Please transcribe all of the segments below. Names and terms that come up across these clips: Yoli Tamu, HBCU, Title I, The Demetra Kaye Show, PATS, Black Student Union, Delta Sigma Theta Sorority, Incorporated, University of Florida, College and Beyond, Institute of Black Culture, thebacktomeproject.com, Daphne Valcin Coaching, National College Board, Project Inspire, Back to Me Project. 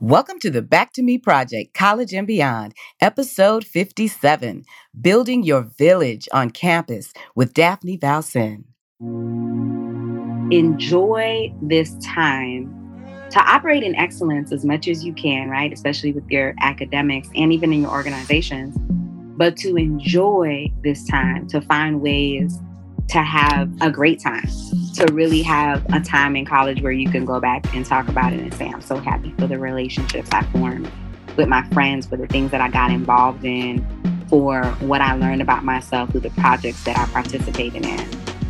Welcome to the Back to Me Project, College and Beyond, Episode 57, Building Your Village on Campus with Daphne Valcin. Enjoy this time to operate in excellence as much as you can, right? Especially with your academics and even in your organizations, but to enjoy this time, to find ways to have a great time, to really have a time in college where you can go back and talk about it and say, I'm so happy for the relationships I formed with my friends, for the things that I got involved in, for what I learned about myself through the projects that I participated in.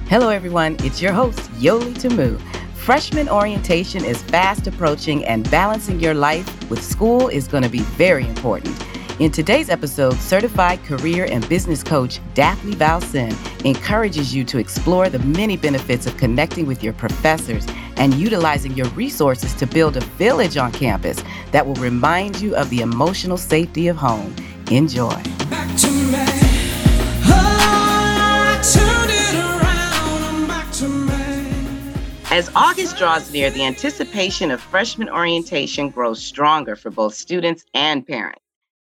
Hello, everyone. It's your host, Yoli Tamu. Freshman orientation is fast approaching, and balancing your life with school is going to be very important. In today's episode, certified career and business coach Daphne Valcin encourages you to explore the many benefits of connecting with your professors and utilizing your resources to build a village on campus that will remind you of the emotional safety of home. Enjoy. Back to me. Oh, I turned it around. I'm back to me. As August draws near, the anticipation of freshman orientation grows stronger for both students and parents.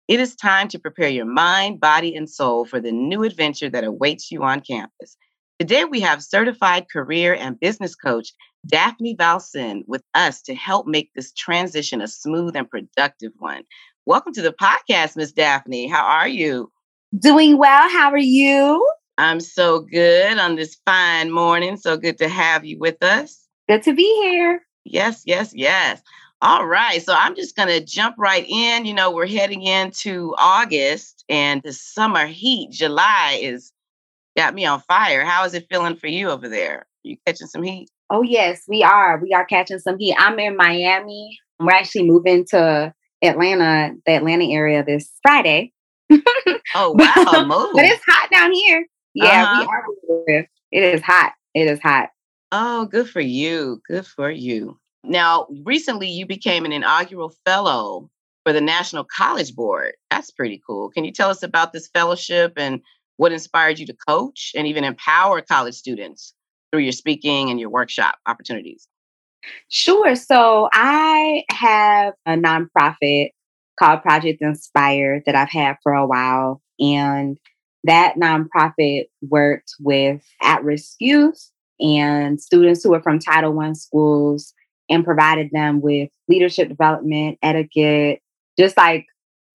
It is time to prepare your mind, body, and soul for the new adventure that awaits you on campus. Today, we have certified career and business coach Daphne Valcin with us to help make this transition a smooth and productive one. Welcome to the podcast, Miss Daphne. How are you? Doing well. How are you? I'm so good on this fine morning. So good to have you with us. Good to be here. Yes. All right. So I'm just going to jump right in. You know, we're heading into August and the summer heat. July is got me on fire. How is it feeling for you over there? Are you catching some heat? Oh, yes, we are. We are catching some heat. I'm in Miami. We're actually moving to Atlanta, the Atlanta area this Friday. Oh, wow. But it's hot down here. Yeah, We are. It is hot. Oh, good for you. Now, recently you became an inaugural fellow for the National College Board. That's pretty cool. Can you tell us about this fellowship and what inspired you to coach and even empower college students through your speaking and your workshop opportunities? Sure. So I have a nonprofit called Project Inspire that I've had for a while. And that nonprofit worked with at-risk youth and students who are from Title I schools, and provided them with leadership development, etiquette, just like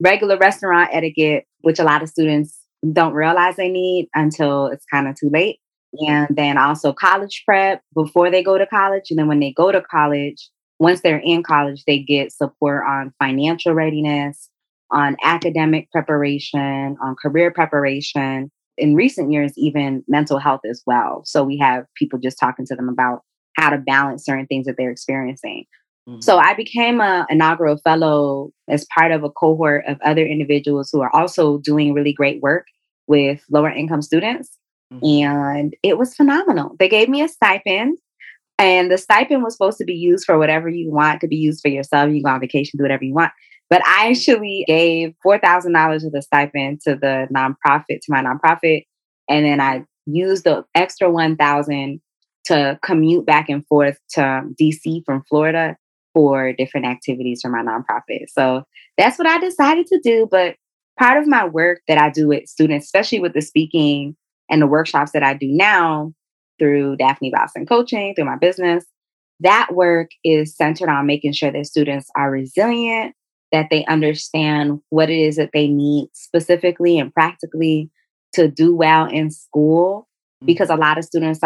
regular restaurant etiquette, which a lot of students don't realize they need until it's kind of too late. And then also college prep before they go to college. And then when they go to college, once they're in college, they get support on financial readiness, on academic preparation, on career preparation, in recent years, even mental health as well. So we have people just talking to them about how to balance certain things that they're experiencing. Mm-hmm. So I became an inaugural fellow as part of a cohort of other individuals who are also doing really great work with lower income students. Mm-hmm. And it was phenomenal. They gave me a stipend, and the stipend was supposed to be used for whatever you want. It could be used for yourself. You go on vacation, do whatever you want. But I actually gave $4,000 of the stipend to the nonprofit, to my nonprofit. And then I used the extra $1,000 to commute back and forth to DC from Florida for different activities for my nonprofit. So that's what I decided to do. But part of my work that I do with students, especially with the speaking and the workshops that I do now through Daphne Valcin Coaching, through my business, that work is centered on making sure that students are resilient, that they understand what it is that they need specifically and practically to do well in school, because a lot of students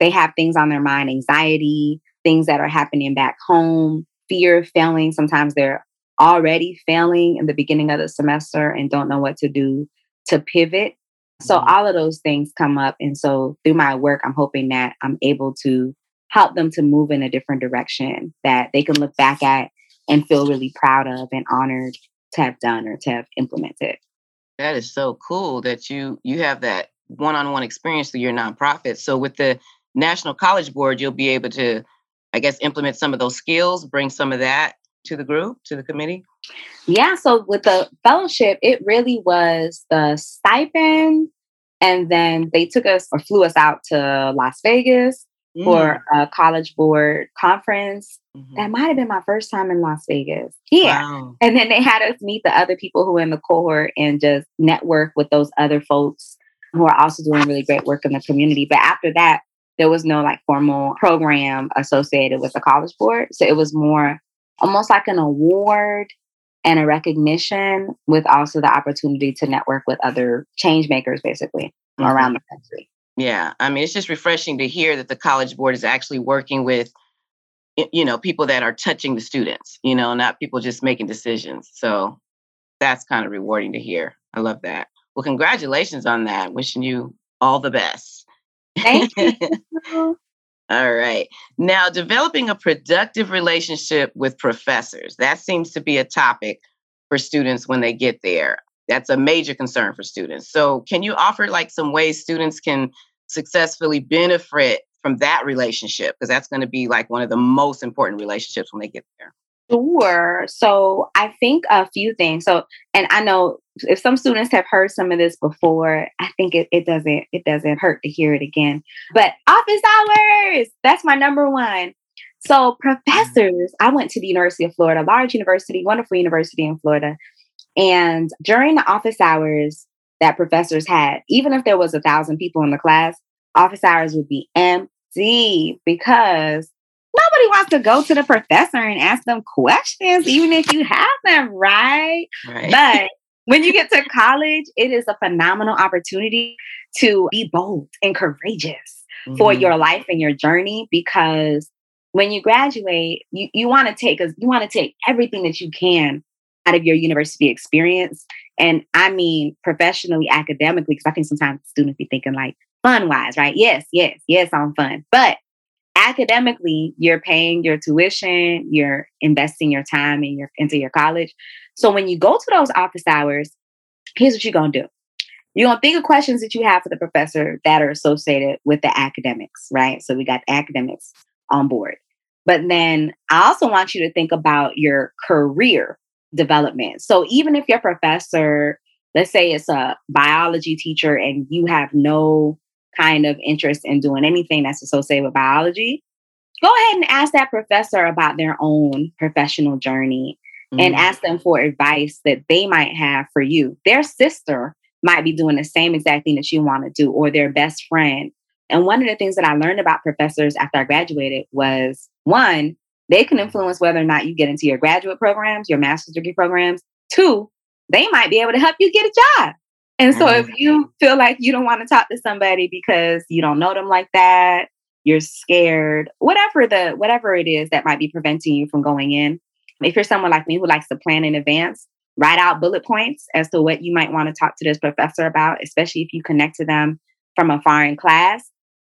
they have things on their mind, anxiety, things that are happening back home, fear of failing. Sometimes they're already failing in the beginning of the semester and don't know what to do to pivot. So all of those things come up. And so through my work, I'm hoping that I'm able to help them to move in a different direction that they can look back at and feel really proud of and honored to have done or to have implemented. That is so cool that you have that one-on-one experience through your nonprofit. So with the National College Board, you'll be able to, I guess, implement some of those skills, bring some of that to the group, to the committee? Yeah. So with the fellowship, it really was the stipend. And then they took us or flew us out to Las Vegas. for a College Board conference. Mm-hmm. That might have been my first time in Las Vegas. Yeah. Wow. And then they had us meet the other people who were in the cohort and just network with those other folks who are also doing really great work in the community. But after that, there was no like formal program associated with the College Board. So it was more almost like an award and a recognition with also the opportunity to network with other change makers, basically, mm-hmm. around the country. Yeah. I mean, it's just refreshing to hear that the College Board is actually working with, you know, people that are touching the students, you know, not people just making decisions. So that's kind of rewarding to hear. I love that. Well, congratulations on that. Wishing you all the best. Thank you. All right. Now, developing a productive relationship with professors. That seems to be a topic for students when they get there. That's a major concern for students. So can you offer like some ways students can successfully benefit from that relationship? Because that's going to be like one of the most important relationships when they get there. Sure. So I think a few things. So, and I know if some students have heard some of this before, I think it doesn't hurt to hear it again. But office hours, that's my number one. So professors, I went to the University of Florida, large university, wonderful university in Florida. And during the office hours that professors had, even if there was 1,000 people in the class, office hours would be empty because nobody wants to go to the professor and ask them questions, even if you have them, right? But when you get to college, it is a phenomenal opportunity to be bold and courageous for your life and your journey, because when you graduate, you want to take everything that you can out of your university experience. And I mean, professionally, academically, because I think sometimes students be thinking like fun-wise, right? Yes, I'm fun. But academically, you're paying your tuition, you're investing your time and into your college. So when you go to those office hours, here's what you're going to do. You're going to think of questions that you have for the professor that are associated with the academics, right? So we got academics on board. But then I also want you to think about your career development. So even if your professor, let's say it's a biology teacher and you have no kind of interest in doing anything that's associated with biology, go ahead and ask that professor about their own professional journey and ask them for advice that they might have for you. Their sister might be doing the same exact thing that you want to do, or their best friend. And one of the things that I learned about professors after I graduated was, one, they can influence whether or not you get into your graduate programs, your master's degree programs. Two, they might be able to help you get a job. And so if you feel like you don't want to talk to somebody because you don't know them like that, you're scared, whatever it is that might be preventing you from going in. If you're someone like me who likes to plan in advance, write out bullet points as to what you might want to talk to this professor about, especially if you connect to them from a foreign class.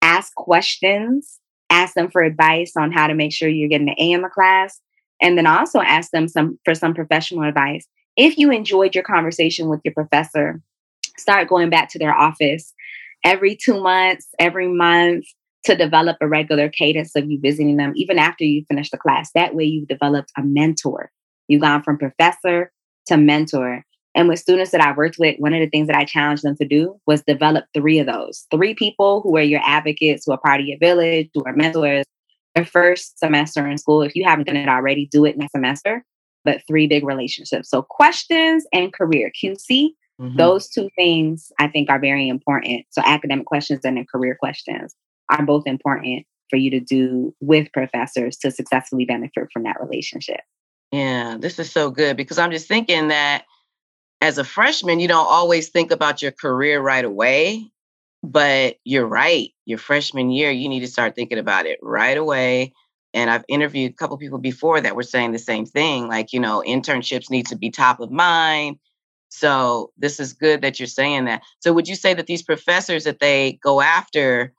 Ask questions, ask them for advice on how to make sure you're getting an A in the class. And then also ask them for some professional advice. If you enjoyed your conversation with your professor, start going back to their office every 2 months, every month, to develop a regular cadence of you visiting them, even after you finish the class. That way you've developed a mentor. You've gone from professor to mentor. And with students that I worked with, one of the things that I challenged them to do was develop three of those. Three people who are your advocates, who are part of your village, who are mentors. Their first semester in school, if you haven't done it already, do it next semester. But three big relationships. So questions and career, QC. Mm-hmm. Those two things I think are very important. So academic questions and then career questions are both important for you to do with professors to successfully benefit from that relationship. Yeah, this is so good, because I'm just thinking that as a freshman, you don't always think about your career right away, but you're right. Your freshman year, you need to start thinking about it right away. And I've interviewed a couple of people before that were saying the same thing, like, you know, internships need to be top of mind. So this is good that you're saying that. So would you say that these professors that they go after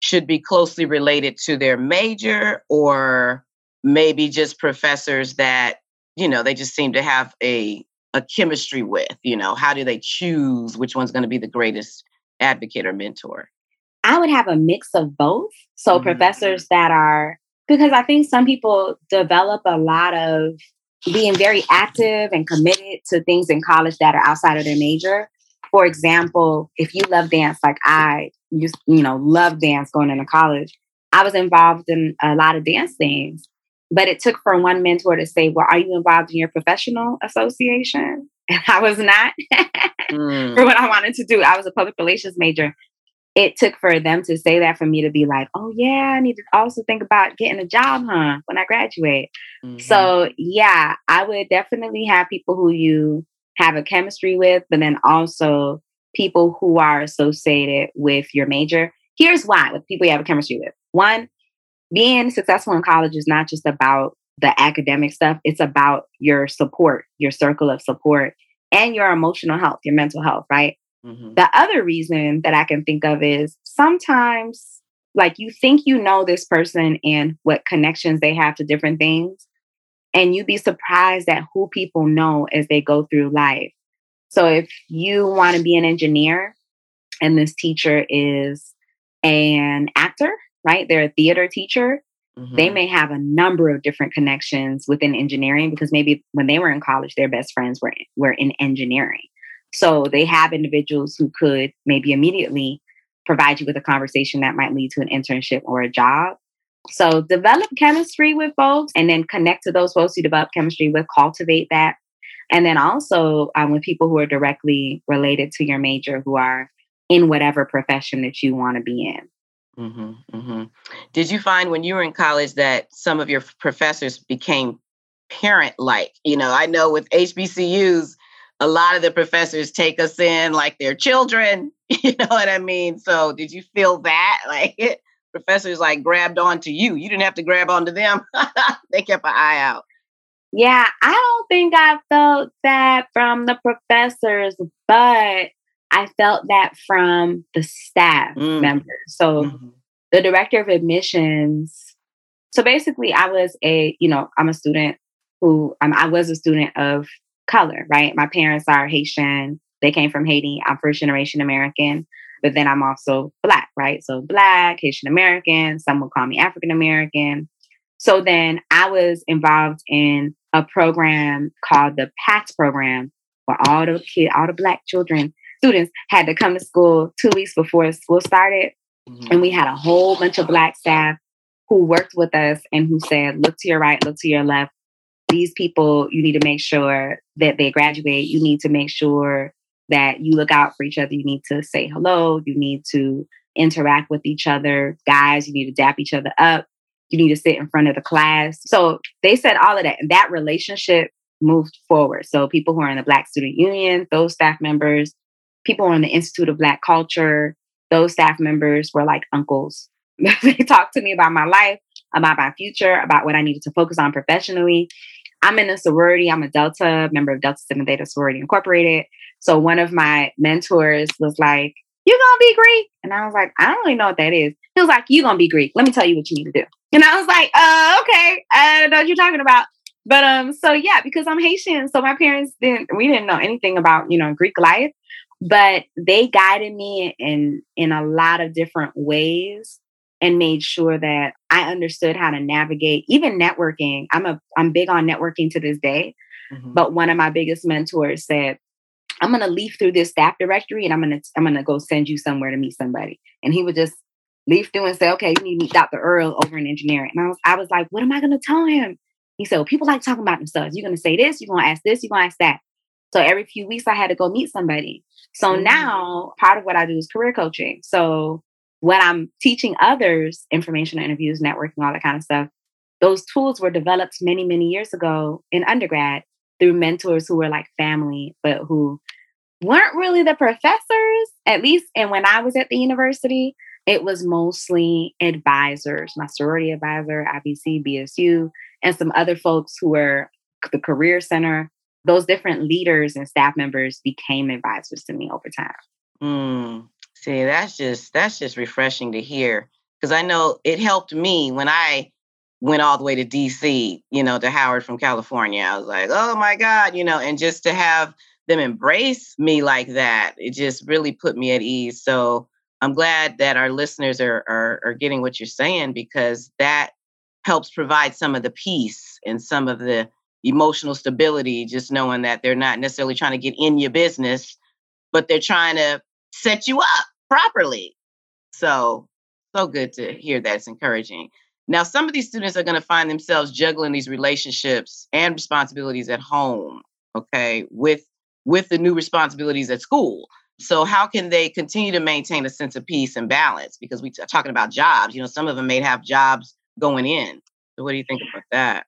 should be closely related to their major, or maybe just professors that, you know, they just seem to have a chemistry with? You know, how do they choose which one's going to be the greatest advocate or mentor? I would have a mix of both. So professors that are, because I think some people develop a lot of being very active and committed to things in college that are outside of their major. For example, if you love dance, like I, you know, love dance going into college, I was involved in a lot of dance things, but it took for one mentor to say, well, are you involved in your professional association? And I was not for what I wanted to do. I was a public relations major. It took for them to say that for me to be like, oh, yeah, I need to also think about getting a job, huh, when I graduate. Mm-hmm. So, yeah, I would definitely have people who you have a chemistry with, but then also people who are associated with your major. Here's why with people you have a chemistry with. One, being successful in college is not just about the academic stuff. It's about your support, your circle of support, and your emotional health, your mental health, right? Mm-hmm. The other reason that I can think of is sometimes, like, you think you know this person and what connections they have to different things, and you'd be surprised at who people know as they go through life. So if you want to be an engineer and this teacher is an actor, right? They're a theater teacher. Mm-hmm. They may have a number of different connections within engineering because maybe when they were in college, their best friends were in engineering. So they have individuals who could maybe immediately provide you with a conversation that might lead to an internship or a job. So develop chemistry with folks and then connect to those folks you develop chemistry with, cultivate that. And then also with people who are directly related to your major, who are in whatever profession that you want to be in. Mm-hmm, mm-hmm. Did you find when you were in college that some of your professors became parent-like? You know, I know with HBCUs, a lot of the professors take us in like their children. You know what I mean? So did you feel that? Like professors like grabbed onto you. You didn't have to grab onto them. They kept an eye out. Yeah, I don't think I felt that from the professors, but I felt that from the staff members. So the director of admissions. So basically I was I was a student of color, right? My parents are Haitian. They came from Haiti. I'm first generation American, but then I'm also Black, right? So Black, Haitian American, some will call me African American. So then I was involved in a program called the PATS program, where all the Black children, students had to come to school 2 weeks before school started. Mm-hmm. And we had a whole bunch of Black staff who worked with us and who said, look to your right, look to your left. These people, you need to make sure that they graduate. You need to make sure that you look out for each other. You need to say hello. You need to interact with each other. Guys, you need to dap each other up. You need to sit in front of the class. So they said all of that. And that relationship moved forward. So people who are in the Black Student Union, those staff members, people who are in the Institute of Black Culture, those staff members were like uncles. They talked to me about my life, about my future, about what I needed to focus on professionally. I'm in a sorority. I'm a Delta, member of Delta Sigma Theta Sorority, Incorporated. So one of my mentors was like, you gonna be Greek? And I was like, I don't really know what that is. He was like, you gonna be Greek. Let me tell you what you need to do. And I was like, okay, I don't know what you're talking about. But so yeah, because I'm Haitian. So my parents we didn't know anything about, Greek life, but they guided me in a lot of different ways and made sure that I understood how to navigate, even networking. I'm big on networking to this day, but one of my biggest mentors said, I'm going to leaf through this staff directory and I'm going to go send you somewhere to meet somebody. And he would just leaf through and say, okay, you need to meet Dr. Earl over in engineering. And I was like, what am I going to tell him? He said, well, people like talking about themselves. You're going to say this, you're going to ask this, you're going to ask that. So every few weeks I had to go meet somebody. So now part of what I do is career coaching. So when I'm teaching others informational interviews, networking, all that kind of stuff, those tools were developed many, many years ago in undergrad through mentors who were like family, but who weren't really the professors, at least. And when I was at the university, it was mostly advisors, my sorority advisor, IBC, BSU, and some other folks who were the career center. Those different leaders and staff members became advisors to me over time. See, that's just refreshing to hear, because I know it helped me when I went all the way to DC, to Howard from California. I was like, oh my God, and just to have them embrace me like that, it just really put me at ease. So I'm glad that our listeners are getting what you're saying, because that helps provide some of the peace and some of the emotional stability, just knowing that they're not necessarily trying to get in your business, but they're trying to set you up properly. So so good to hear that. It's encouraging. Now, some of these students are going to find themselves juggling these relationships and responsibilities at home, okay, with the new responsibilities at school. So how can they continue to maintain a sense of peace and balance? Because we're talking about jobs, you know, some of them may have jobs going in. So what do you think about that?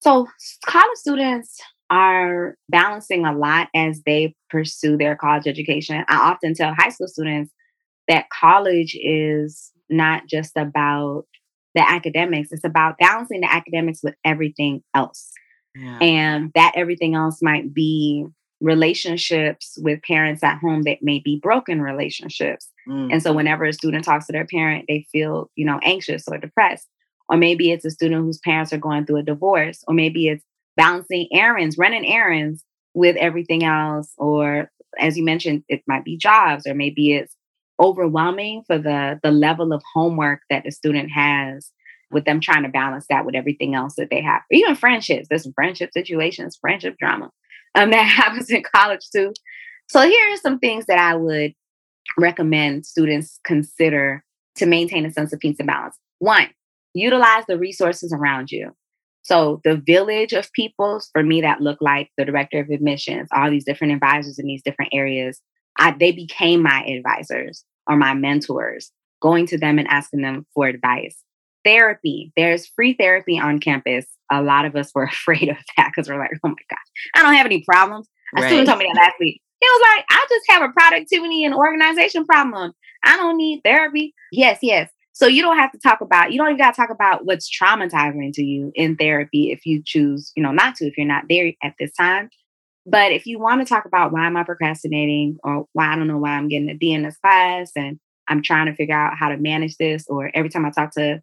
So college students are balancing a lot as they pursue their college education. I often tell high school students that college is not just about the academics. It's about balancing the academics with everything else. Yeah. And that everything else might be relationships with parents at home that may be broken relationships. Mm. And so whenever a student talks to their parent, they feel, you know, anxious or depressed. Or maybe it's a student whose parents are going through a divorce, or maybe it's balancing errands, running errands with everything else. Or as you mentioned, it might be jobs, or maybe it's overwhelming for the level of homework that the student has, with them trying to balance that with everything else that they have. Or even friendships. There's some friendship situations, friendship drama that happens in college too. So here are some things that I would recommend students consider to maintain a sense of peace and balance. One, utilize the resources around you. So the village of people, for me, that looked like the director of admissions, all these different advisors in these different areas. They became my advisors or my mentors, going to them and asking them for advice. Therapy. There's free therapy on campus. A lot of us were afraid of that because we're like, oh my gosh, I don't have any problems. Right. A student told me that last week. He was like, I just have a productivity and organization problem. I don't need therapy. Yes, yes. So you don't even got to talk about what's traumatizing to you in therapy if you choose, you know, not to, if you're not there at this time. But if you want to talk about why am I procrastinating, or why I don't know why I'm getting a D in this class and I'm trying to figure out how to manage this, or every time I talk to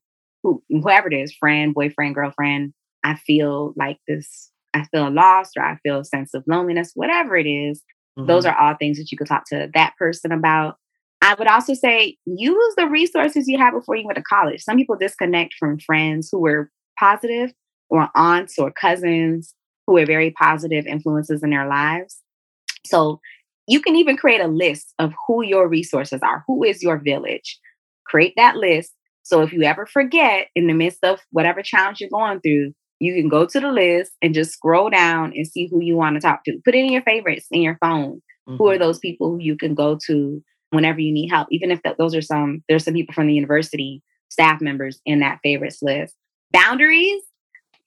whoever it is, friend, boyfriend, girlfriend, I feel like this, I feel lost, or I feel a sense of loneliness, whatever it is. Mm-hmm. Those are all things that you could talk to that person about. I would also say use the resources you have before you went to college. Some people disconnect from friends who were positive, or aunts or cousins who are very positive influences in their lives. So you can even create a list of who your resources are. Who is your village? Create that list. So if you ever forget in the midst of whatever challenge you're going through, you can go to the list and just scroll down and see who you want to talk to. Put in your favorites in your phone. Mm-hmm. Who are those people who you can go to whenever you need help? Even if there's some people from the university, staff members in that favorites list. Boundaries.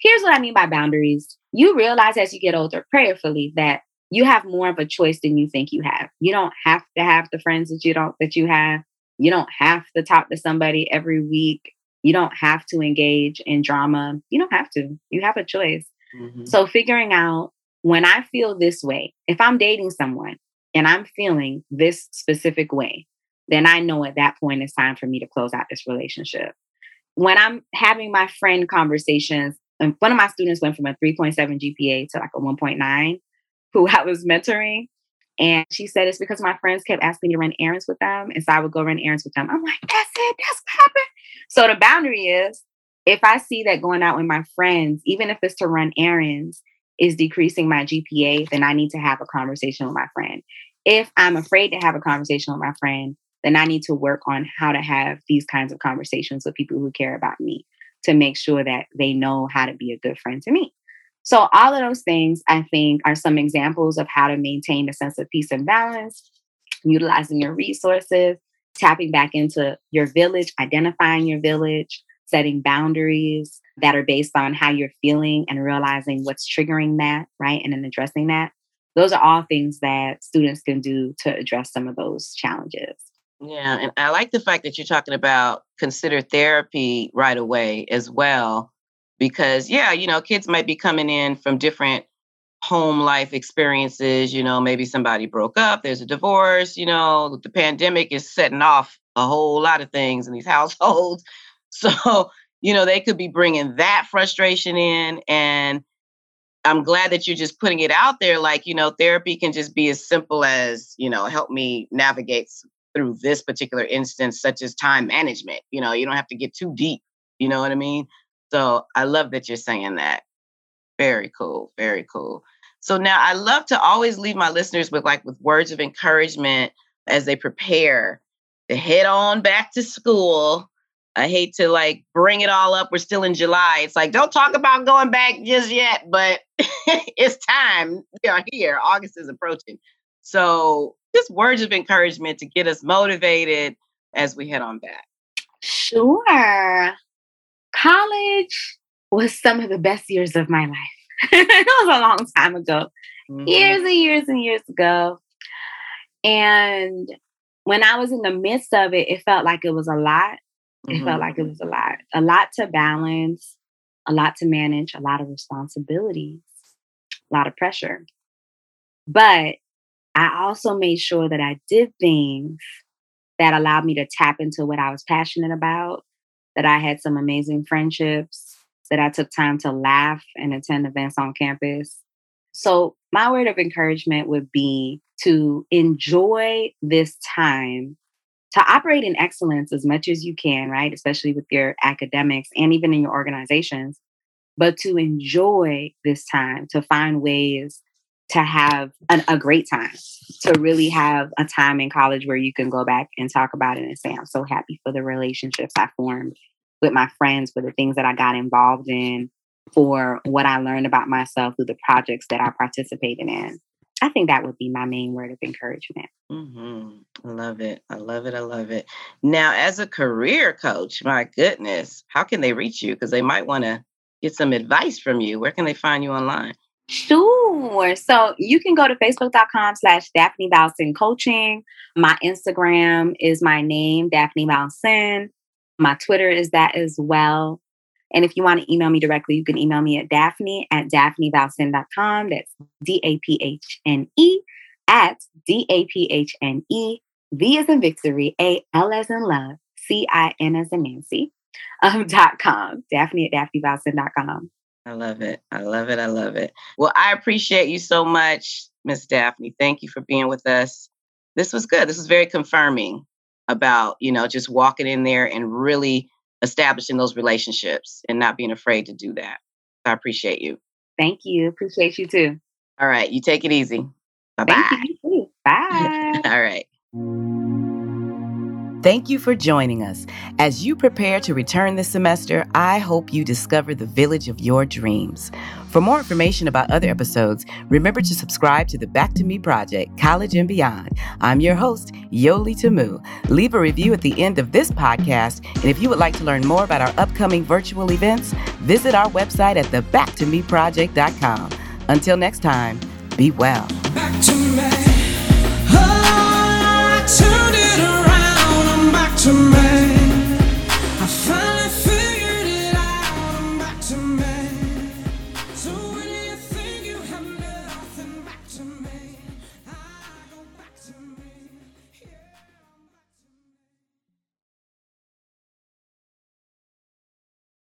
Here's what I mean by boundaries. You realize as you get older, prayerfully, that you have more of a choice than you think you have. You don't have to have the friends that you have. You don't have to talk to somebody every week. You don't have to engage in drama. You don't have to. You have a choice. Mm-hmm. So figuring out, when I feel this way, if I'm dating someone and I'm feeling this specific way, then I know at that point it's time for me to close out this relationship. When I'm having my friend conversations, and one of my students went from a 3.7 GPA to like a 1.9, who I was mentoring. And she said, it's because my friends kept asking me to run errands with them. And so I would go run errands with them. I'm like, that's it. That's what happened. So the boundary is, if I see that going out with my friends, even if it's to run errands, is decreasing my GPA, then I need to have a conversation with my friend. If I'm afraid to have a conversation with my friend, then I need to work on how to have these kinds of conversations with people who care about me, to make sure that they know how to be a good friend to me. So all of those things, I think, are some examples of how to maintain a sense of peace and balance, utilizing your resources, tapping back into your village, identifying your village, setting boundaries that are based on how you're feeling and realizing what's triggering that, right? And then addressing that. Those are all things that students can do to address some of those challenges. Yeah. And I like the fact that you're talking about consider therapy right away as well, because, yeah, you know, kids might be coming in from different home life experiences. You know, maybe somebody broke up, there's a divorce, you know, the pandemic is setting off a whole lot of things in these households. So, you know, they could be bringing that frustration in. And I'm glad that you're just putting it out there. Like, you know, therapy can just be as simple as, you know, help me navigate through this particular instance, such as time management. You know, you don't have to get too deep. You know what I mean? So I love that you're saying that. Very cool. Very cool. So now I love to always leave my listeners with words of encouragement as they prepare to head on back to school I hate to like bring it all up. We're still in July. It's like, don't talk about going back just yet, but it's time. We are here. August is approaching. So just words of encouragement to get us motivated as we head on back. Sure. College was some of the best years of my life. It was a long time ago, years and years and years ago. And when I was in the midst of it, it felt like it was a lot. A lot to balance, a lot to manage, a lot of responsibilities, a lot of pressure. But I also made sure that I did things that allowed me to tap into what I was passionate about, that I had some amazing friendships, that I took time to laugh and attend events on campus. So my word of encouragement would be to enjoy this time, to operate in excellence as much as you can, right? Especially with your academics and even in your organizations, but to enjoy this time, to find ways to have a great time, to really have a time in college where you can go back and talk about it and say, I'm so happy for the relationships I formed with my friends, for the things that I got involved in, for what I learned about myself through the projects that I participated in. I think that would be my main word of encouragement. Mm-hmm. I love it. I love it. I love it. Now, as a career coach, my goodness, how can they reach you? Because they might want to get some advice from you. Where can they find you online? Sure. So you can go to facebook.com/Daphne Valcin Coaching. My Instagram is my name, Daphne Valcin. My Twitter is that as well. And if you want to email me directly, you can email me at Daphne@DaphneValcin.com. That's DAPHNE at DAPHNE. V as in Victory, AL as in Love, CIN as in Nancy, .com. Daphne@DaphneValcin.com. I love it. I love it. I love it. Well, I appreciate you so much, Miss Daphne. Thank you for being with us. This was good. This was very confirming about, you know, just walking in there and really establishing those relationships and not being afraid to do that. I appreciate you. Thank you. Appreciate you too. All right. You take it easy. Bye-bye. Thank you. Bye. All right. Thank you for joining us. As you prepare to return this semester, I hope you discover the village of your dreams. For more information about other episodes, remember to subscribe to the Back to Me Project, College and Beyond. I'm your host, Yoli Tamu. Leave a review at the end of this podcast. And if you would like to learn more about our upcoming virtual events, visit our website at thebacktomeproject.com. Until next time, be well. Back to me. Oh, I turned it around. I'm back to me.